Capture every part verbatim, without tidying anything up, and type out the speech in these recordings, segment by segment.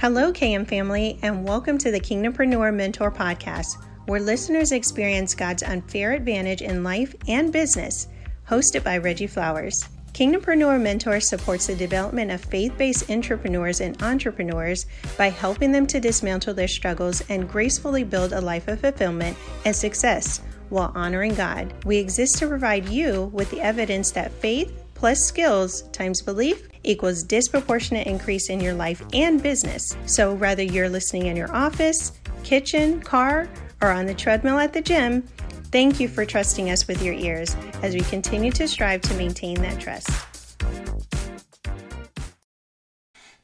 Hello, K M family, and welcome to the Kingdompreneur Mentor podcast, where listeners experience God's unfair advantage in life and business, hosted by Reggie Flowers. Kingdompreneur Mentor supports the development of faith-based entrepreneurs and entrepreneurs by helping them to dismantle their struggles and gracefully build a life of fulfillment and success while honoring God. We exist to provide you with the evidence that faith plus skills times belief equals disproportionate increase in your life and business. So whether you're listening in your office, kitchen, car, or on the treadmill at the gym, thank you for trusting us with your ears as we continue to strive to maintain that trust.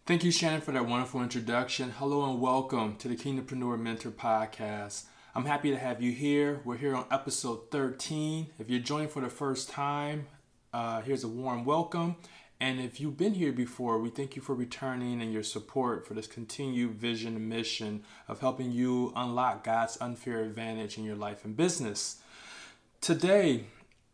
Thank you, Shannon, for that wonderful introduction. Hello and welcome to the Kingdompreneur Mentor Podcast. I'm happy to have you here. We're here on episode thirteen. If you're joining for the first time, uh, here's a warm welcome. And if you've been here before, we thank you for returning and your support for this continued vision and mission of helping you unlock God's unfair advantage in your life and business. Today,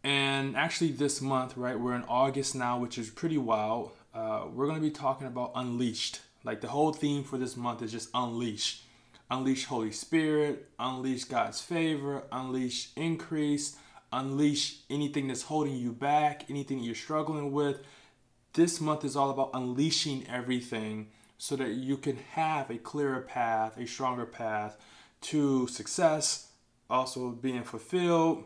and actually this month, right, we're in August now, which is pretty wild. Uh, we're going to be talking about unleashed. Like the whole theme for this month is just unleash. Unleash Holy Spirit, unleash God's favor, unleash increase, unleash anything that's holding you back, anything you're struggling with. This month is all about unleashing everything so that you can have a clearer path, a stronger path to success, also being fulfilled,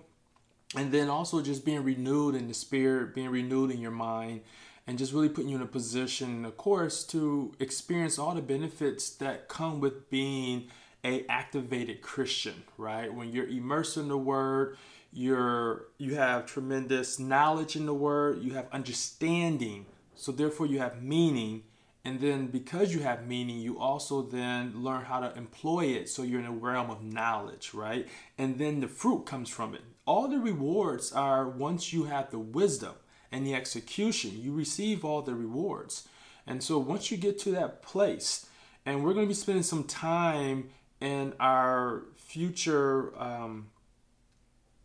and then also just being renewed in the spirit, being renewed in your mind, and just really putting you in a position, of course, to experience all the benefits that come with being a activated Christian, right? When you're immersed in the Word, you're you have tremendous knowledge in the Word, you have understanding. So therefore you have meaning, and then because you have meaning, you also then learn how to employ it, so you're in a realm of knowledge, right? And then the fruit comes from it. All the rewards are once you have the wisdom and the execution, you receive all the rewards. And so once you get to that place, and we're going to be spending some time in our future, um,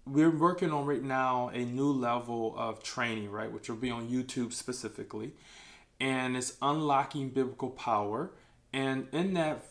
we're working on right now a new level of training, right, which will be on YouTube specifically, and it's Unlocking Biblical Power. And in that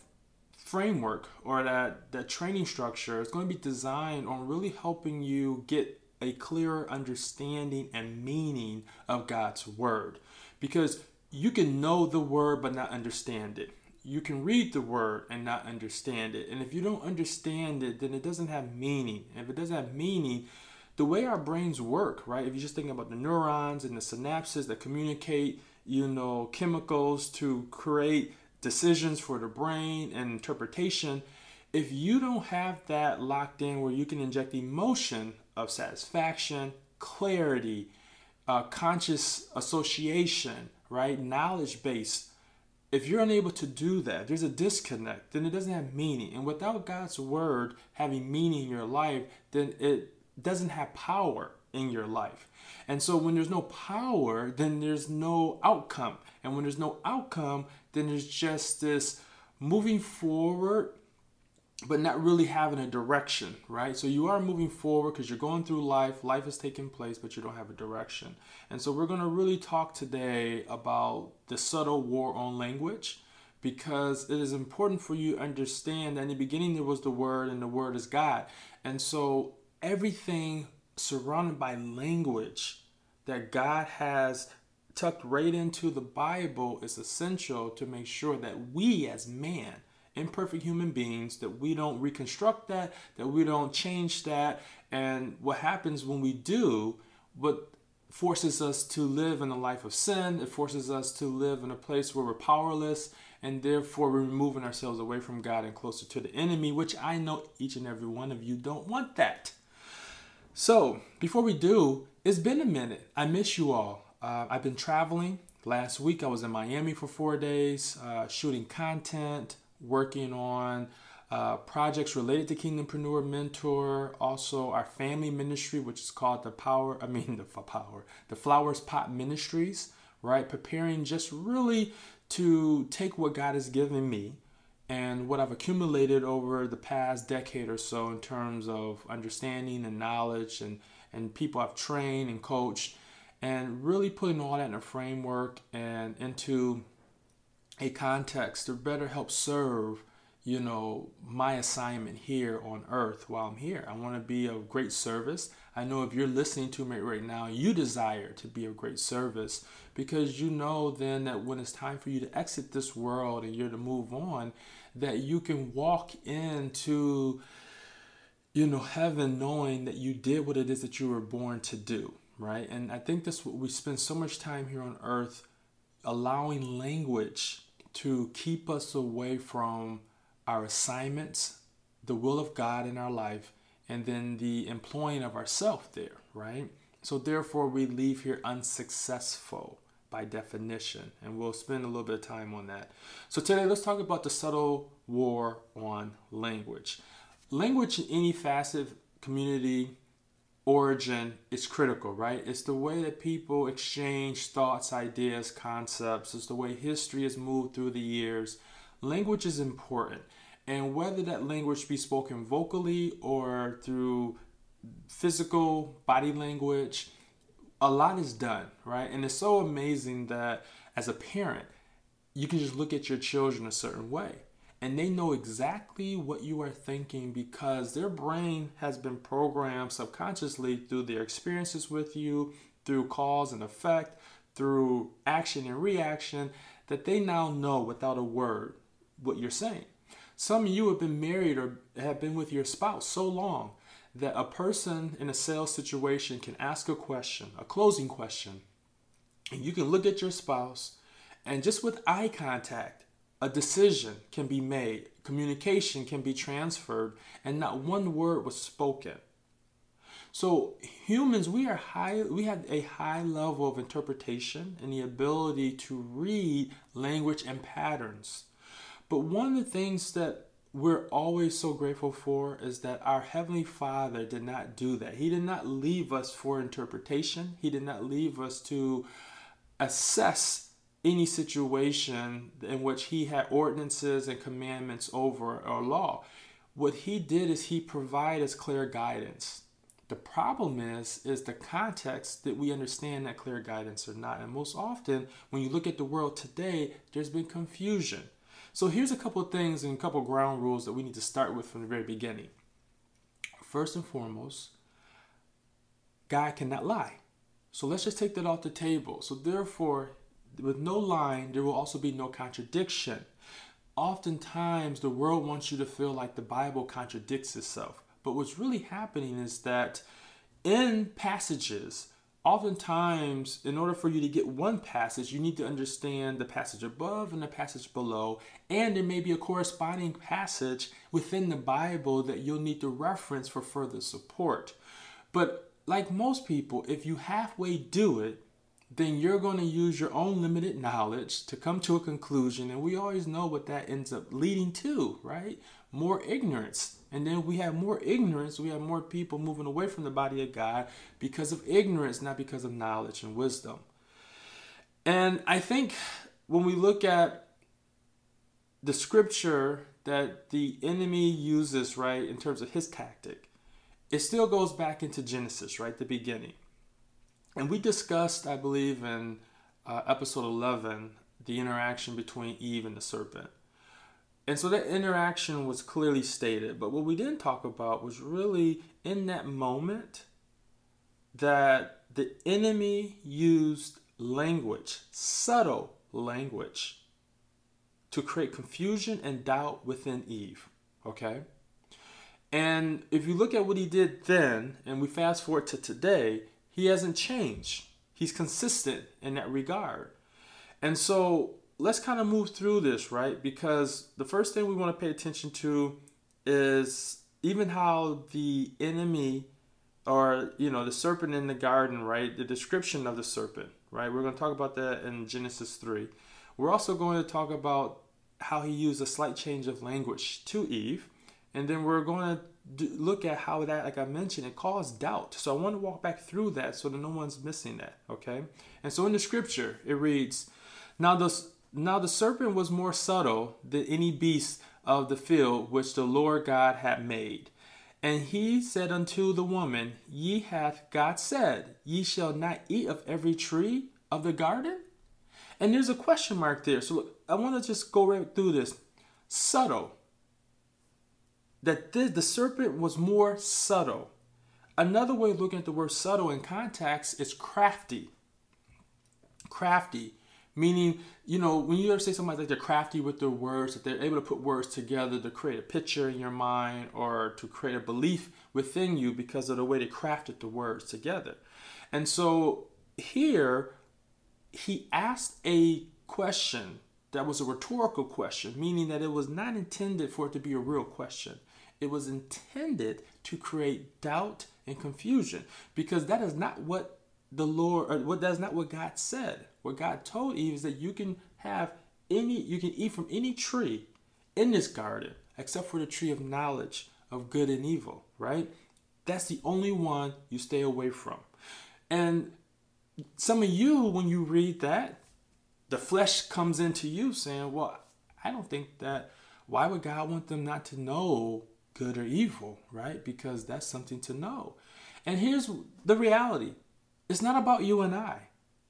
framework, or that, that training structure, it's going to be designed on really helping you get a clearer understanding and meaning of God's Word, because you can know the Word but not understand it. You can read the Word and not understand it. And if you don't understand it, then it doesn't have meaning. And if it doesn't have meaning, the way our brains work, right? If you just think about the neurons and the synapses that communicate, you know, chemicals to create decisions for the brain and interpretation. If you don't have that locked in where you can inject emotion of satisfaction, clarity, uh, conscious association, right? Knowledge-based. If you're unable to do that, there's a disconnect, then it doesn't have meaning. And without God's Word having meaning in your life, then it doesn't have power in your life. And so when there's no power, then there's no outcome. And when there's no outcome, then there's just this moving forward, but not really having a direction, right? So you are moving forward because you're going through life. Life is taking place, but you don't have a direction. And so we're going to really talk today about the subtle war on language, because it is important for you to understand that in the beginning there was the Word, and the Word is God. And so everything surrounded by language that God has tucked right into the Bible is essential to make sure that we as man, imperfect human beings, that we don't reconstruct that, that we don't change that. And what happens when we do, what forces us to live in a life of sin, it forces us to live in a place where we're powerless, and therefore we're removing ourselves away from God and closer to the enemy, which I know each and every one of you don't want that. So before we do, it's been a minute. I miss you all. Uh, I've been traveling. Last week I was in Miami for four days, uh, shooting content, working on uh, projects related to Kingdompreneur Mentor, also our family ministry, which is called the Power, I mean the Power, the Flowers Pot Ministries, right? Preparing just really to take what God has given me and what I've accumulated over the past decade or so in terms of understanding and knowledge and, and people I've trained and coached, and really putting all that in a framework and into a context to better help serve, you know, my assignment here on earth while I'm here. I want to be of great service. I know if you're listening to me right now, you desire to be of great service, because you know then that when it's time for you to exit this world and you're to move on, that you can walk into, you know, heaven knowing that you did what it is that you were born to do, right? And I think that's what we spend so much time here on earth, allowing language to keep us away from our assignments, the will of God in our life, and then the employing of ourselves there, right? So therefore, we leave here unsuccessful by definition, and we'll spend a little bit of time on that. So today, let's talk about the subtle war on language. Language in any facet, community, origin is critical, right? It's the way that people exchange thoughts, ideas, concepts. It's the way history has moved through the years. Language is important. And whether that language be spoken vocally or through physical body language, a lot is done, right? And it's so amazing that as a parent, you can just look at your children a certain way, and they know exactly what you are thinking because their brain has been programmed subconsciously through their experiences with you, through cause and effect, through action and reaction, that they now know without a word what you're saying. Some of you have been married or have been with your spouse so long that a person in a sales situation can ask a question, a closing question, and you can look at your spouse, and just with eye contact, a decision can be made, communication can be transferred, and not one word was spoken. So humans, we are high, we have a high level of interpretation and the ability to read language and patterns. But one of the things that we're always so grateful for is that our Heavenly Father did not do that. He did not leave us for interpretation. He did not leave us to assess any situation in which He had ordinances and commandments over our law. What He did is He provided us clear guidance. The problem is, is the context that we understand that clear guidance or not. And most often, when you look at the world today, there's been confusion. So here's a couple of things and a couple of ground rules that we need to start with from the very beginning. First and foremost, God cannot lie. So let's just take that off the table. So therefore, with no lying, there will also be no contradiction. Oftentimes, the world wants you to feel like the Bible contradicts itself. But what's really happening is that in passages, oftentimes, in order for you to get one passage, you need to understand the passage above and the passage below, and there may be a corresponding passage within the Bible that you'll need to reference for further support. But like most people, if you halfway do it, then you're going to use your own limited knowledge to come to a conclusion, and we always know what that ends up leading to, right? More ignorance. And then we have more ignorance, we have more people moving away from the body of God because of ignorance, not because of knowledge and wisdom. And I think when we look at the scripture that the enemy uses, right, in terms of his tactic, it still goes back into Genesis, right, the beginning. And we discussed, I believe, in uh, episode eleven, the interaction between Eve and the serpent. And so that interaction was clearly stated, but what we didn't talk about was really in that moment that the enemy used language, subtle language, to create confusion and doubt within Eve, okay? And if you look at what he did then, and we fast forward to today, he hasn't changed. He's consistent in that regard. And so let's kind of move through this, right? Because the first thing we want to pay attention to is even how the enemy, or, you know, the serpent in the garden, right? The description of the serpent, right? We're going to talk about that in Genesis three. We're also going to talk about how he used a slight change of language to Eve. And then we're going to look at how that, like I mentioned, it caused doubt. So I want to walk back through that so that no one's missing that, okay? And so in the scripture, it reads, Now the Now the serpent was more subtle than any beast of the field which the Lord God had made. And he said unto the woman, Ye hath God said, Ye shall not eat of every tree of the garden? And there's a question mark there. So look, I want to just go right through this. Subtle. That the, the serpent was more subtle. Another way of looking at the word subtle in context is crafty. Crafty. Meaning, you know, when you ever say something like they're crafty with their words, that they're able to put words together to create a picture in your mind or to create a belief within you because of the way they crafted the words together. And so here, he asked a question that was a rhetorical question, meaning that it was not intended for it to be a real question. It was intended to create doubt and confusion, because that is not what the Lord, or what that's not what God said. What God told Eve is that you can have any, you can eat from any tree in this garden, except for the tree of knowledge of good and evil, right? That's the only one you stay away from. And some of you, when you read that, the flesh comes into you saying, well, I don't think that, why would God want them not to know good or evil, right? Because that's something to know. And here's the reality. It's not about you and I.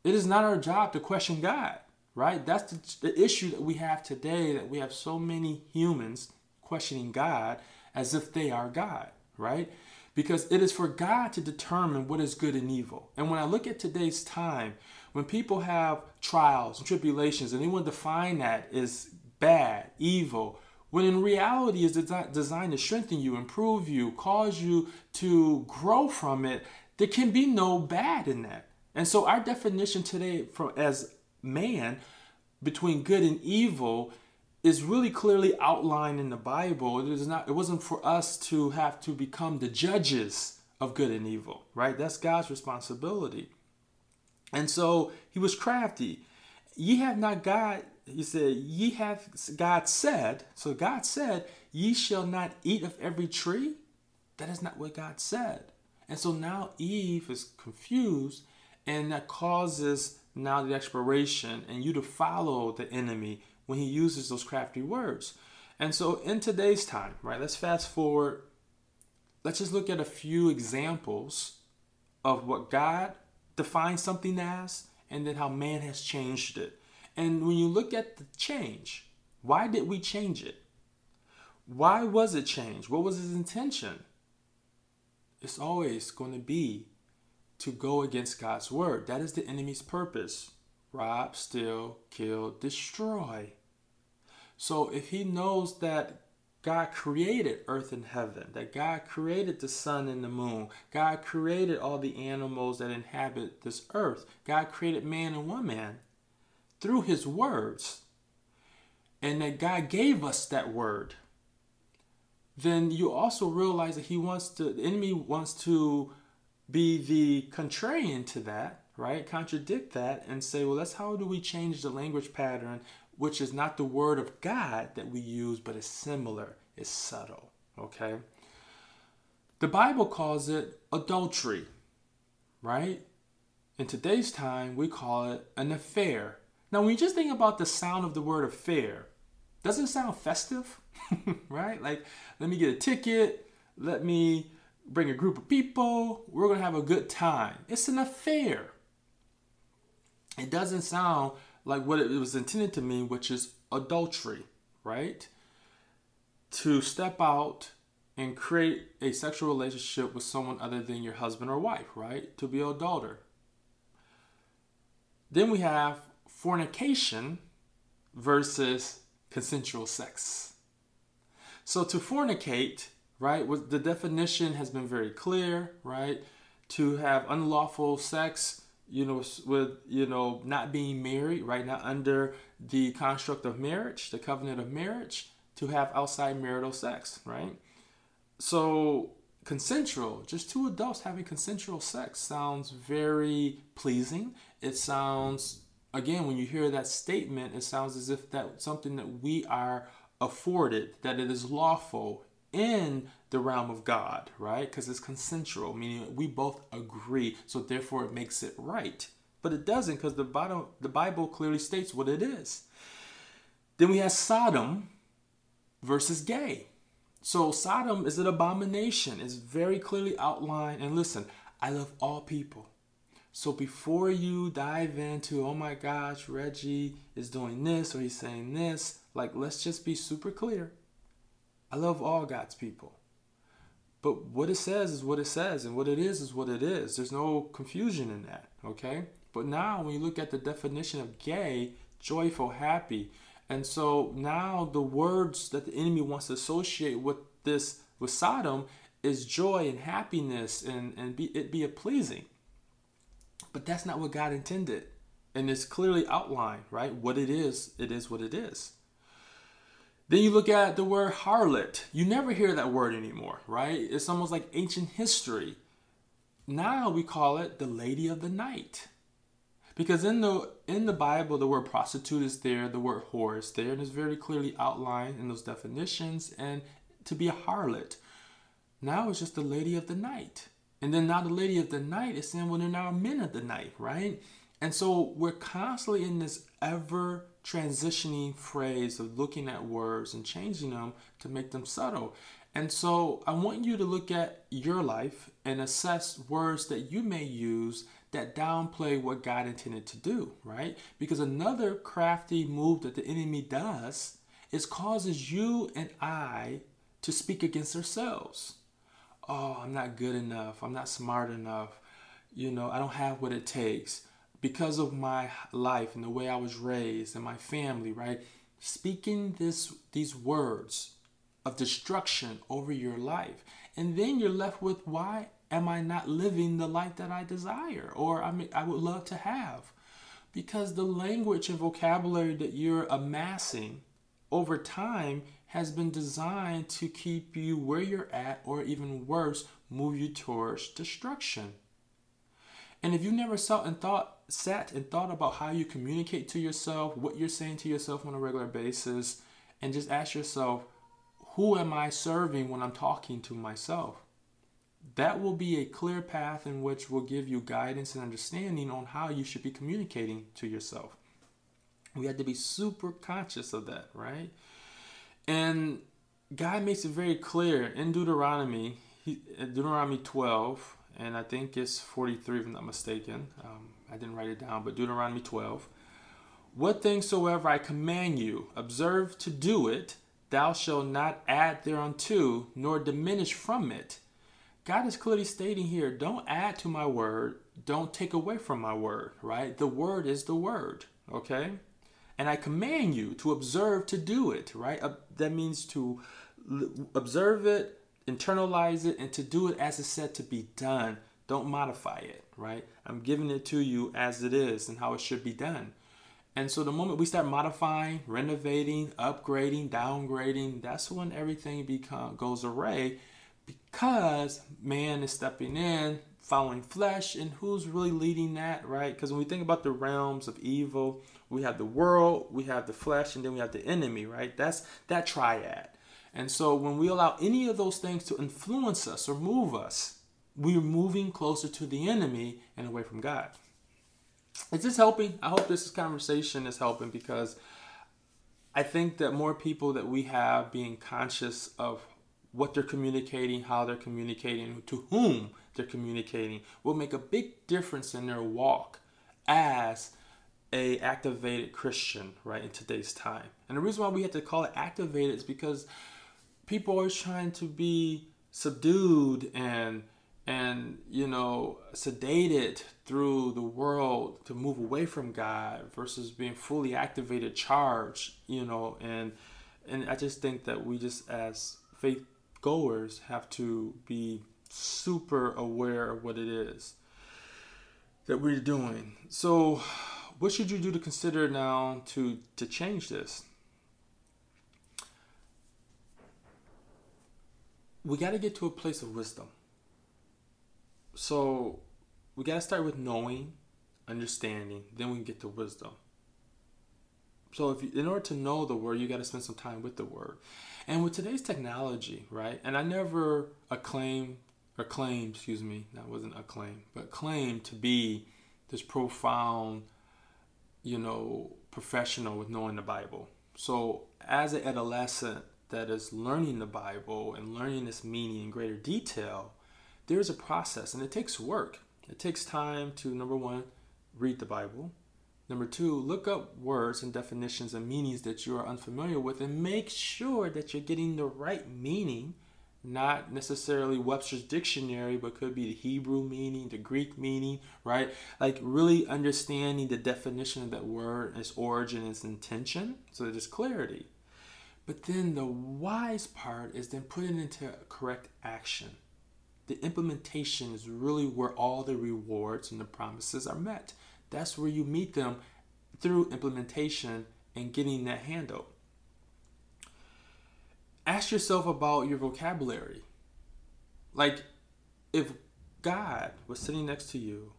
It is not our job to question God, right? That's the, the issue that we have today, that we have so many humans questioning God as if they are God, right? Because it is for God to determine what is good and evil. And when I look at today's time, when people have trials and tribulations and they want to define that as bad, evil, when in reality it's designed to strengthen you, improve you, cause you to grow from it, there can be no bad in that. And so our definition today from as man between good and evil is really clearly outlined in the Bible. It is not, it wasn't for us to have to become the judges of good and evil, right? That's God's responsibility. And so he was crafty. Ye have not God, he said, ye have God said, so God said, ye shall not eat of every tree. That is not what God said. And so now Eve is confused, and that causes now the exploration and you to follow the enemy when he uses those crafty words. And so in today's time, right, let's fast forward. Let's just look at a few examples of what God defines something as and then how man has changed it. And when you look at the change, why did we change it? Why was it changed? What was his intention? It's always going to be to go against God's word. That is the enemy's purpose. Rob, steal, kill, destroy. So if he knows that God created earth and heaven, that God created the sun and the moon, God created all the animals that inhabit this earth, God created man and woman through his words, and that God gave us that word, then you also realize that he wants to, the enemy wants to be the contrarian to that, right? Contradict that and say, well, that's how do we change the language pattern, which is not the word of God that we use, but it's similar, it's subtle, okay? The Bible calls it adultery, right? In today's time, we call it an affair. Now, when you just think about the sound of the word affair, doesn't it sound festive, right? Like, let me get a ticket, let me bring a group of people, we're going to have a good time. It's an affair. It doesn't sound like what it was intended to mean, which is adultery, right? To step out and create a sexual relationship with someone other than your husband or wife, right? To be an adulterer. Then we have fornication versus consensual sex. So to fornicate, right, the definition has been very clear, right? To have unlawful sex, you know, with, you know, not being married, right? Not under the construct of marriage, the covenant of marriage, to have outside marital sex, right? So consensual, just two adults having consensual sex sounds very pleasing. It sounds, again, when you hear that statement, it sounds as if that's something that we are afforded, that it is lawful in the realm of God, right? Because it's consensual, meaning we both agree, so therefore it makes it right. But it doesn't, because the Bible, the Bible clearly states what it is. Then we have Sodom versus gay. So Sodom is an abomination. It's very clearly outlined. And listen, I love all people. So before you dive into, oh my gosh, Reggie is doing this or he's saying this, like, let's just be super clear. I love all God's people. But what it says is what it says, and what it is is what it is. There's no confusion in that, okay? But now when you look at the definition of gay, joyful, happy, and so now the words that the enemy wants to associate with this, with Sodom, is joy and happiness and, and be, it be a pleasing. But that's not what God intended. And it's clearly outlined, right? What it is, it is what it is. Then you look at the word harlot. You never hear that word anymore, right? It's almost like ancient history. Now we call it the lady of the night. Because in the in the Bible, the word prostitute is there, the word whore is there, and it's very clearly outlined in those definitions. And to be a harlot, now it's just the lady of the night. And then now the lady of the night is saying, well, they're now men of the night, right? And so we're constantly in this ever transitioning phase of looking at words and changing them to make them subtle. And so I want you to look at your life and assess words that you may use that downplay what God intended to do, right? Because another crafty move that the enemy does is causes you and I to speak against ourselves. Oh, I'm not good enough. I'm not smart enough. You know, I don't have what it takes. Because of my life and the way I was raised and my family, right? Speaking this these words of destruction over your life. And then you're left with, why am I not living the life that I desire or I mean, I would love to have? Because the language and vocabulary that you're amassing over time has been designed to keep you where you're at, or even worse, move you towards destruction. And if you never sat and thought, sat and thought about how you communicate to yourself, what you're saying to yourself on a regular basis, and just ask yourself, who am I serving when I'm talking to myself? That will be a clear path in which will give you guidance and understanding on how you should be communicating to yourself. We have to be super conscious of that, right? And God makes it very clear in Deuteronomy, Deuteronomy twelve, and I think it's forty-three if I'm not mistaken. Um, I didn't write it down, but Deuteronomy twelve. What things soever I command you, observe to do it, thou shalt not add thereunto, nor diminish from it. God is clearly stating here, don't add to my word, don't take away from my word, right? The word is the word, okay? And I command you to observe to do it, right? Uh, that means to l- observe it, internalize it, and to do it as it's said to be done. Don't modify it, right? I'm giving it to you as it is and how it should be done. And so the moment we start modifying, renovating, upgrading, downgrading, that's when everything becomes goes awry, because man is stepping in, following flesh, and who's really leading that, right? Because when we think about the realms of evil, we have the world, we have the flesh, and then we have the enemy, right? That's that triad. And so when we allow any of those things to influence us or move us, we're moving closer to the enemy and away from God. Is this helping? I hope this conversation is helping, because I think that more people that we have being conscious of what they're communicating, how they're communicating, to whom they're communicating, will make a big difference in their walk as a activated Christian, right, in today's time. And the reason why we have to call it activated is because people are always trying to be subdued and, and you know, sedated through the world to move away from God versus being fully activated, charged, you know. And and I just think that we just as faith goers have to be super aware of what it is that we're doing. So what should you do to consider now to, to change this? We got to get to a place of wisdom. So we got to start with knowing, understanding, then we can get to wisdom. So if you, in order to know the word, you got to spend some time with the word. And with today's technology, right? And I never acclaim or claim, excuse me, that wasn't a claim, but claim to be this profound, you know, professional with knowing the Bible. So as an adolescent that is learning the Bible and learning its meaning in greater detail, there's a process and it takes work. It takes time to, number one, read the Bible. Number two, look up words and definitions and meanings that you are unfamiliar with and make sure that you're getting the right meaning, not necessarily Webster's dictionary, but could be the Hebrew meaning, the Greek meaning, right? Like really understanding the definition of that word, its origin, its intention, so that there's clarity. But then the wise part is then putting it into correct action. The implementation is really where all the rewards and the promises are met. That's where you meet them, through implementation and getting that handle. Ask yourself about your vocabulary. Like, if God was sitting next to you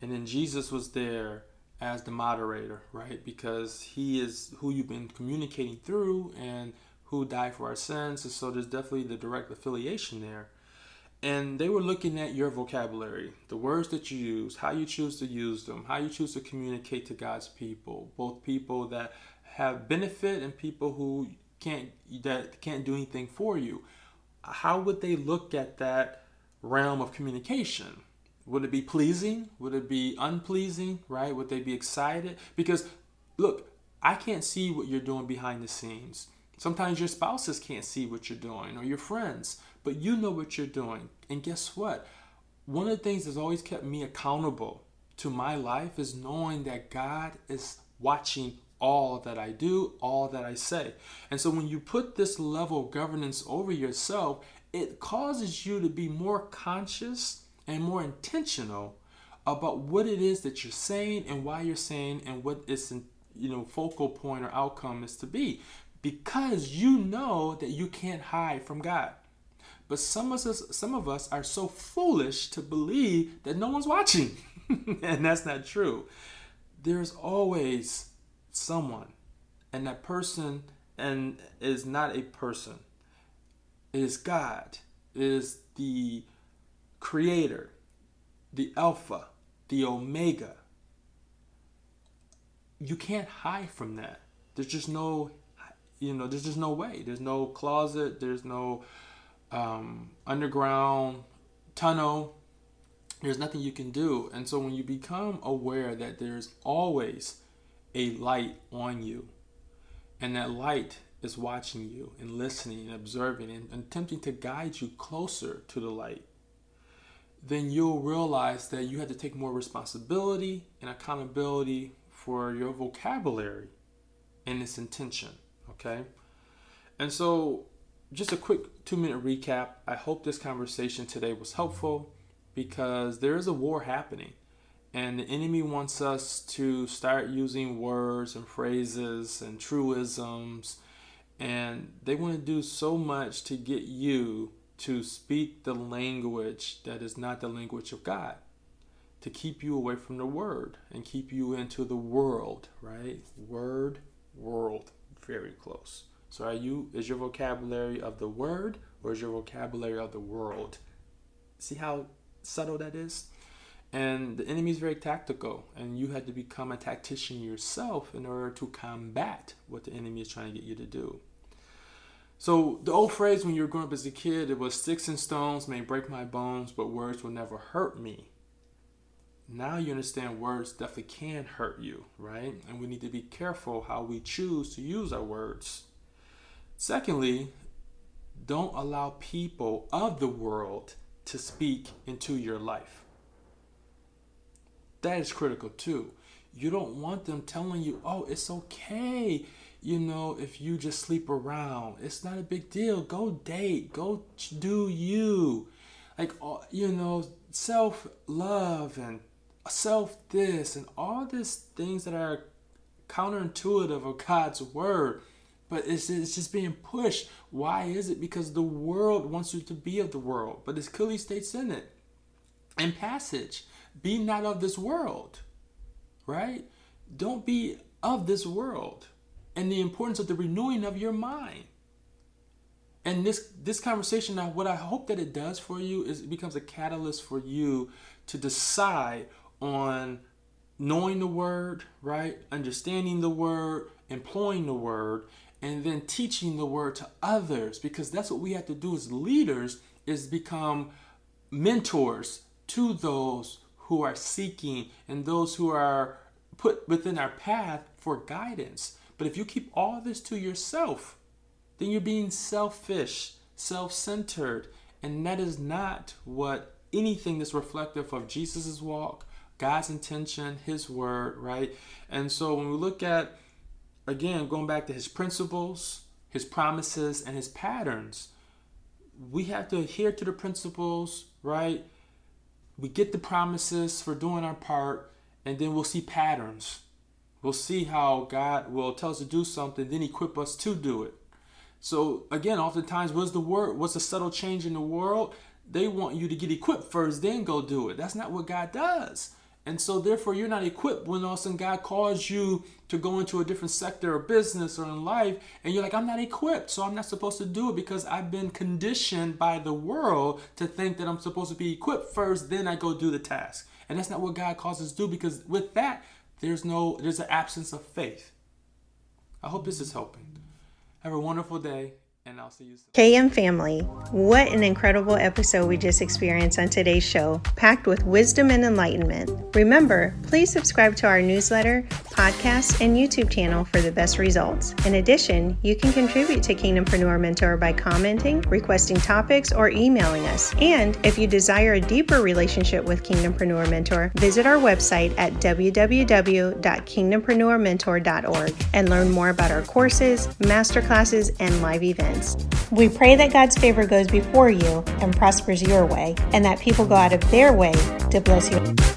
and then Jesus was there as the moderator, right? Because he is who you've been communicating through and who died for our sins. And so there's definitely the direct affiliation there. And they were looking at your vocabulary, the words that you use, how you choose to use them, how you choose to communicate to God's people, both people that have benefit and people who can't, that can't do anything for you. How would they look at that realm of communication? Would it be pleasing? Would it be unpleasing, right? Would they be excited? Because look, I can't see what you're doing behind the scenes. Sometimes your spouses can't see what you're doing, or your friends, but you know what you're doing. And guess what? One of the things that's always kept me accountable to my life is knowing that God is watching all that I do, all that I say. And so when you put this level of governance over yourself, it causes you to be more conscious and more intentional about what it is that you're saying and why you're saying and what its, you know, focal point or outcome is to be. Because you know that you can't hide from God. But some of us, some of us are so foolish to believe that no one's watching. And that's not true. There's always someone. And that person and is not a person. It is God. It is the Creator. The Alpha. The Omega. You can't hide from that. There's just no... You know, there's just no way. There's no closet. There's no um, underground tunnel. There's nothing you can do. And so when you become aware that there's always a light on you, and that light is watching you and listening and observing and, and attempting to guide you closer to the light, then you'll realize that you have to take more responsibility and accountability for your vocabulary and its intention. Okay, and so just a quick two-minute recap. I hope this conversation today was helpful, because there is a war happening, and the enemy wants us to start using words and phrases and truisms, and they want to do so much to get you to speak the language that is not the language of God, to keep you away from the Word and keep you into the world, right? Word, world. Very close. So are you, is your vocabulary of the word, or is your vocabulary of the world? See how subtle that is? And the enemy is very tactical, and you had to become a tactician yourself in order to combat what the enemy is trying to get you to do. So the old phrase when you were growing up as a kid, it was sticks and stones may break my bones, but words will never hurt me. Now you understand words definitely can hurt you, right? And we need to be careful how we choose to use our words. Secondly, don't allow people of the world to speak into your life. That is critical too. You don't want them telling you, oh, it's okay, you know, if you just sleep around. It's not a big deal. Go date. Go do you. Like, you know, self-love and self this and all these things that are counterintuitive of God's word, but it's, it's just being pushed. Why is it? Because the world wants you to be of the world, but it clearly states in it, in passage, be not of this world, right? Don't be of this world, and the importance of the renewing of your mind. And this this conversation, now, what I hope that it does for you is it becomes a catalyst for you to decide on knowing the word, right? Understanding the word, employing the word, and then teaching the word to others. Because that's what we have to do as leaders, is become mentors to those who are seeking and those who are put within our path for guidance. But if you keep all this to yourself, then you're being selfish, self-centered, and that is not what anything that's reflective of Jesus's walk, God's intention, his word, right? And so when we look at, again, going back to his principles, his promises, and his patterns, we have to adhere to the principles, right? We get the promises for doing our part, and then we'll see patterns. We'll see how God will tell us to do something, then equip us to do it. So again, oftentimes, what's the word? What's the subtle change in the world? They want you to get equipped first, then go do it. That's not what God does. And so therefore, you're not equipped when all of a sudden God calls you to go into a different sector or business or in life. And you're like, I'm not equipped, so I'm not supposed to do it because I've been conditioned by the world to think that I'm supposed to be equipped first, then I go do the task. And that's not what God calls us to do, because with that, there's no, there's an absence of faith. I hope this is helping. Have a wonderful day. And I'll see you soon. K M family, what an incredible episode we just experienced on today's show, packed with wisdom and enlightenment. Remember, please subscribe to our newsletter, podcast, and YouTube channel for the best results. In addition, you can contribute to Kingdompreneur Mentor by commenting, requesting topics, or emailing us. And if you desire a deeper relationship with Kingdompreneur Mentor, visit our website at w w w dot kingdompreneur mentor dot org and learn more about our courses, masterclasses, and live events. We pray that God's favor goes before you and prospers your way, and that people go out of their way to bless you.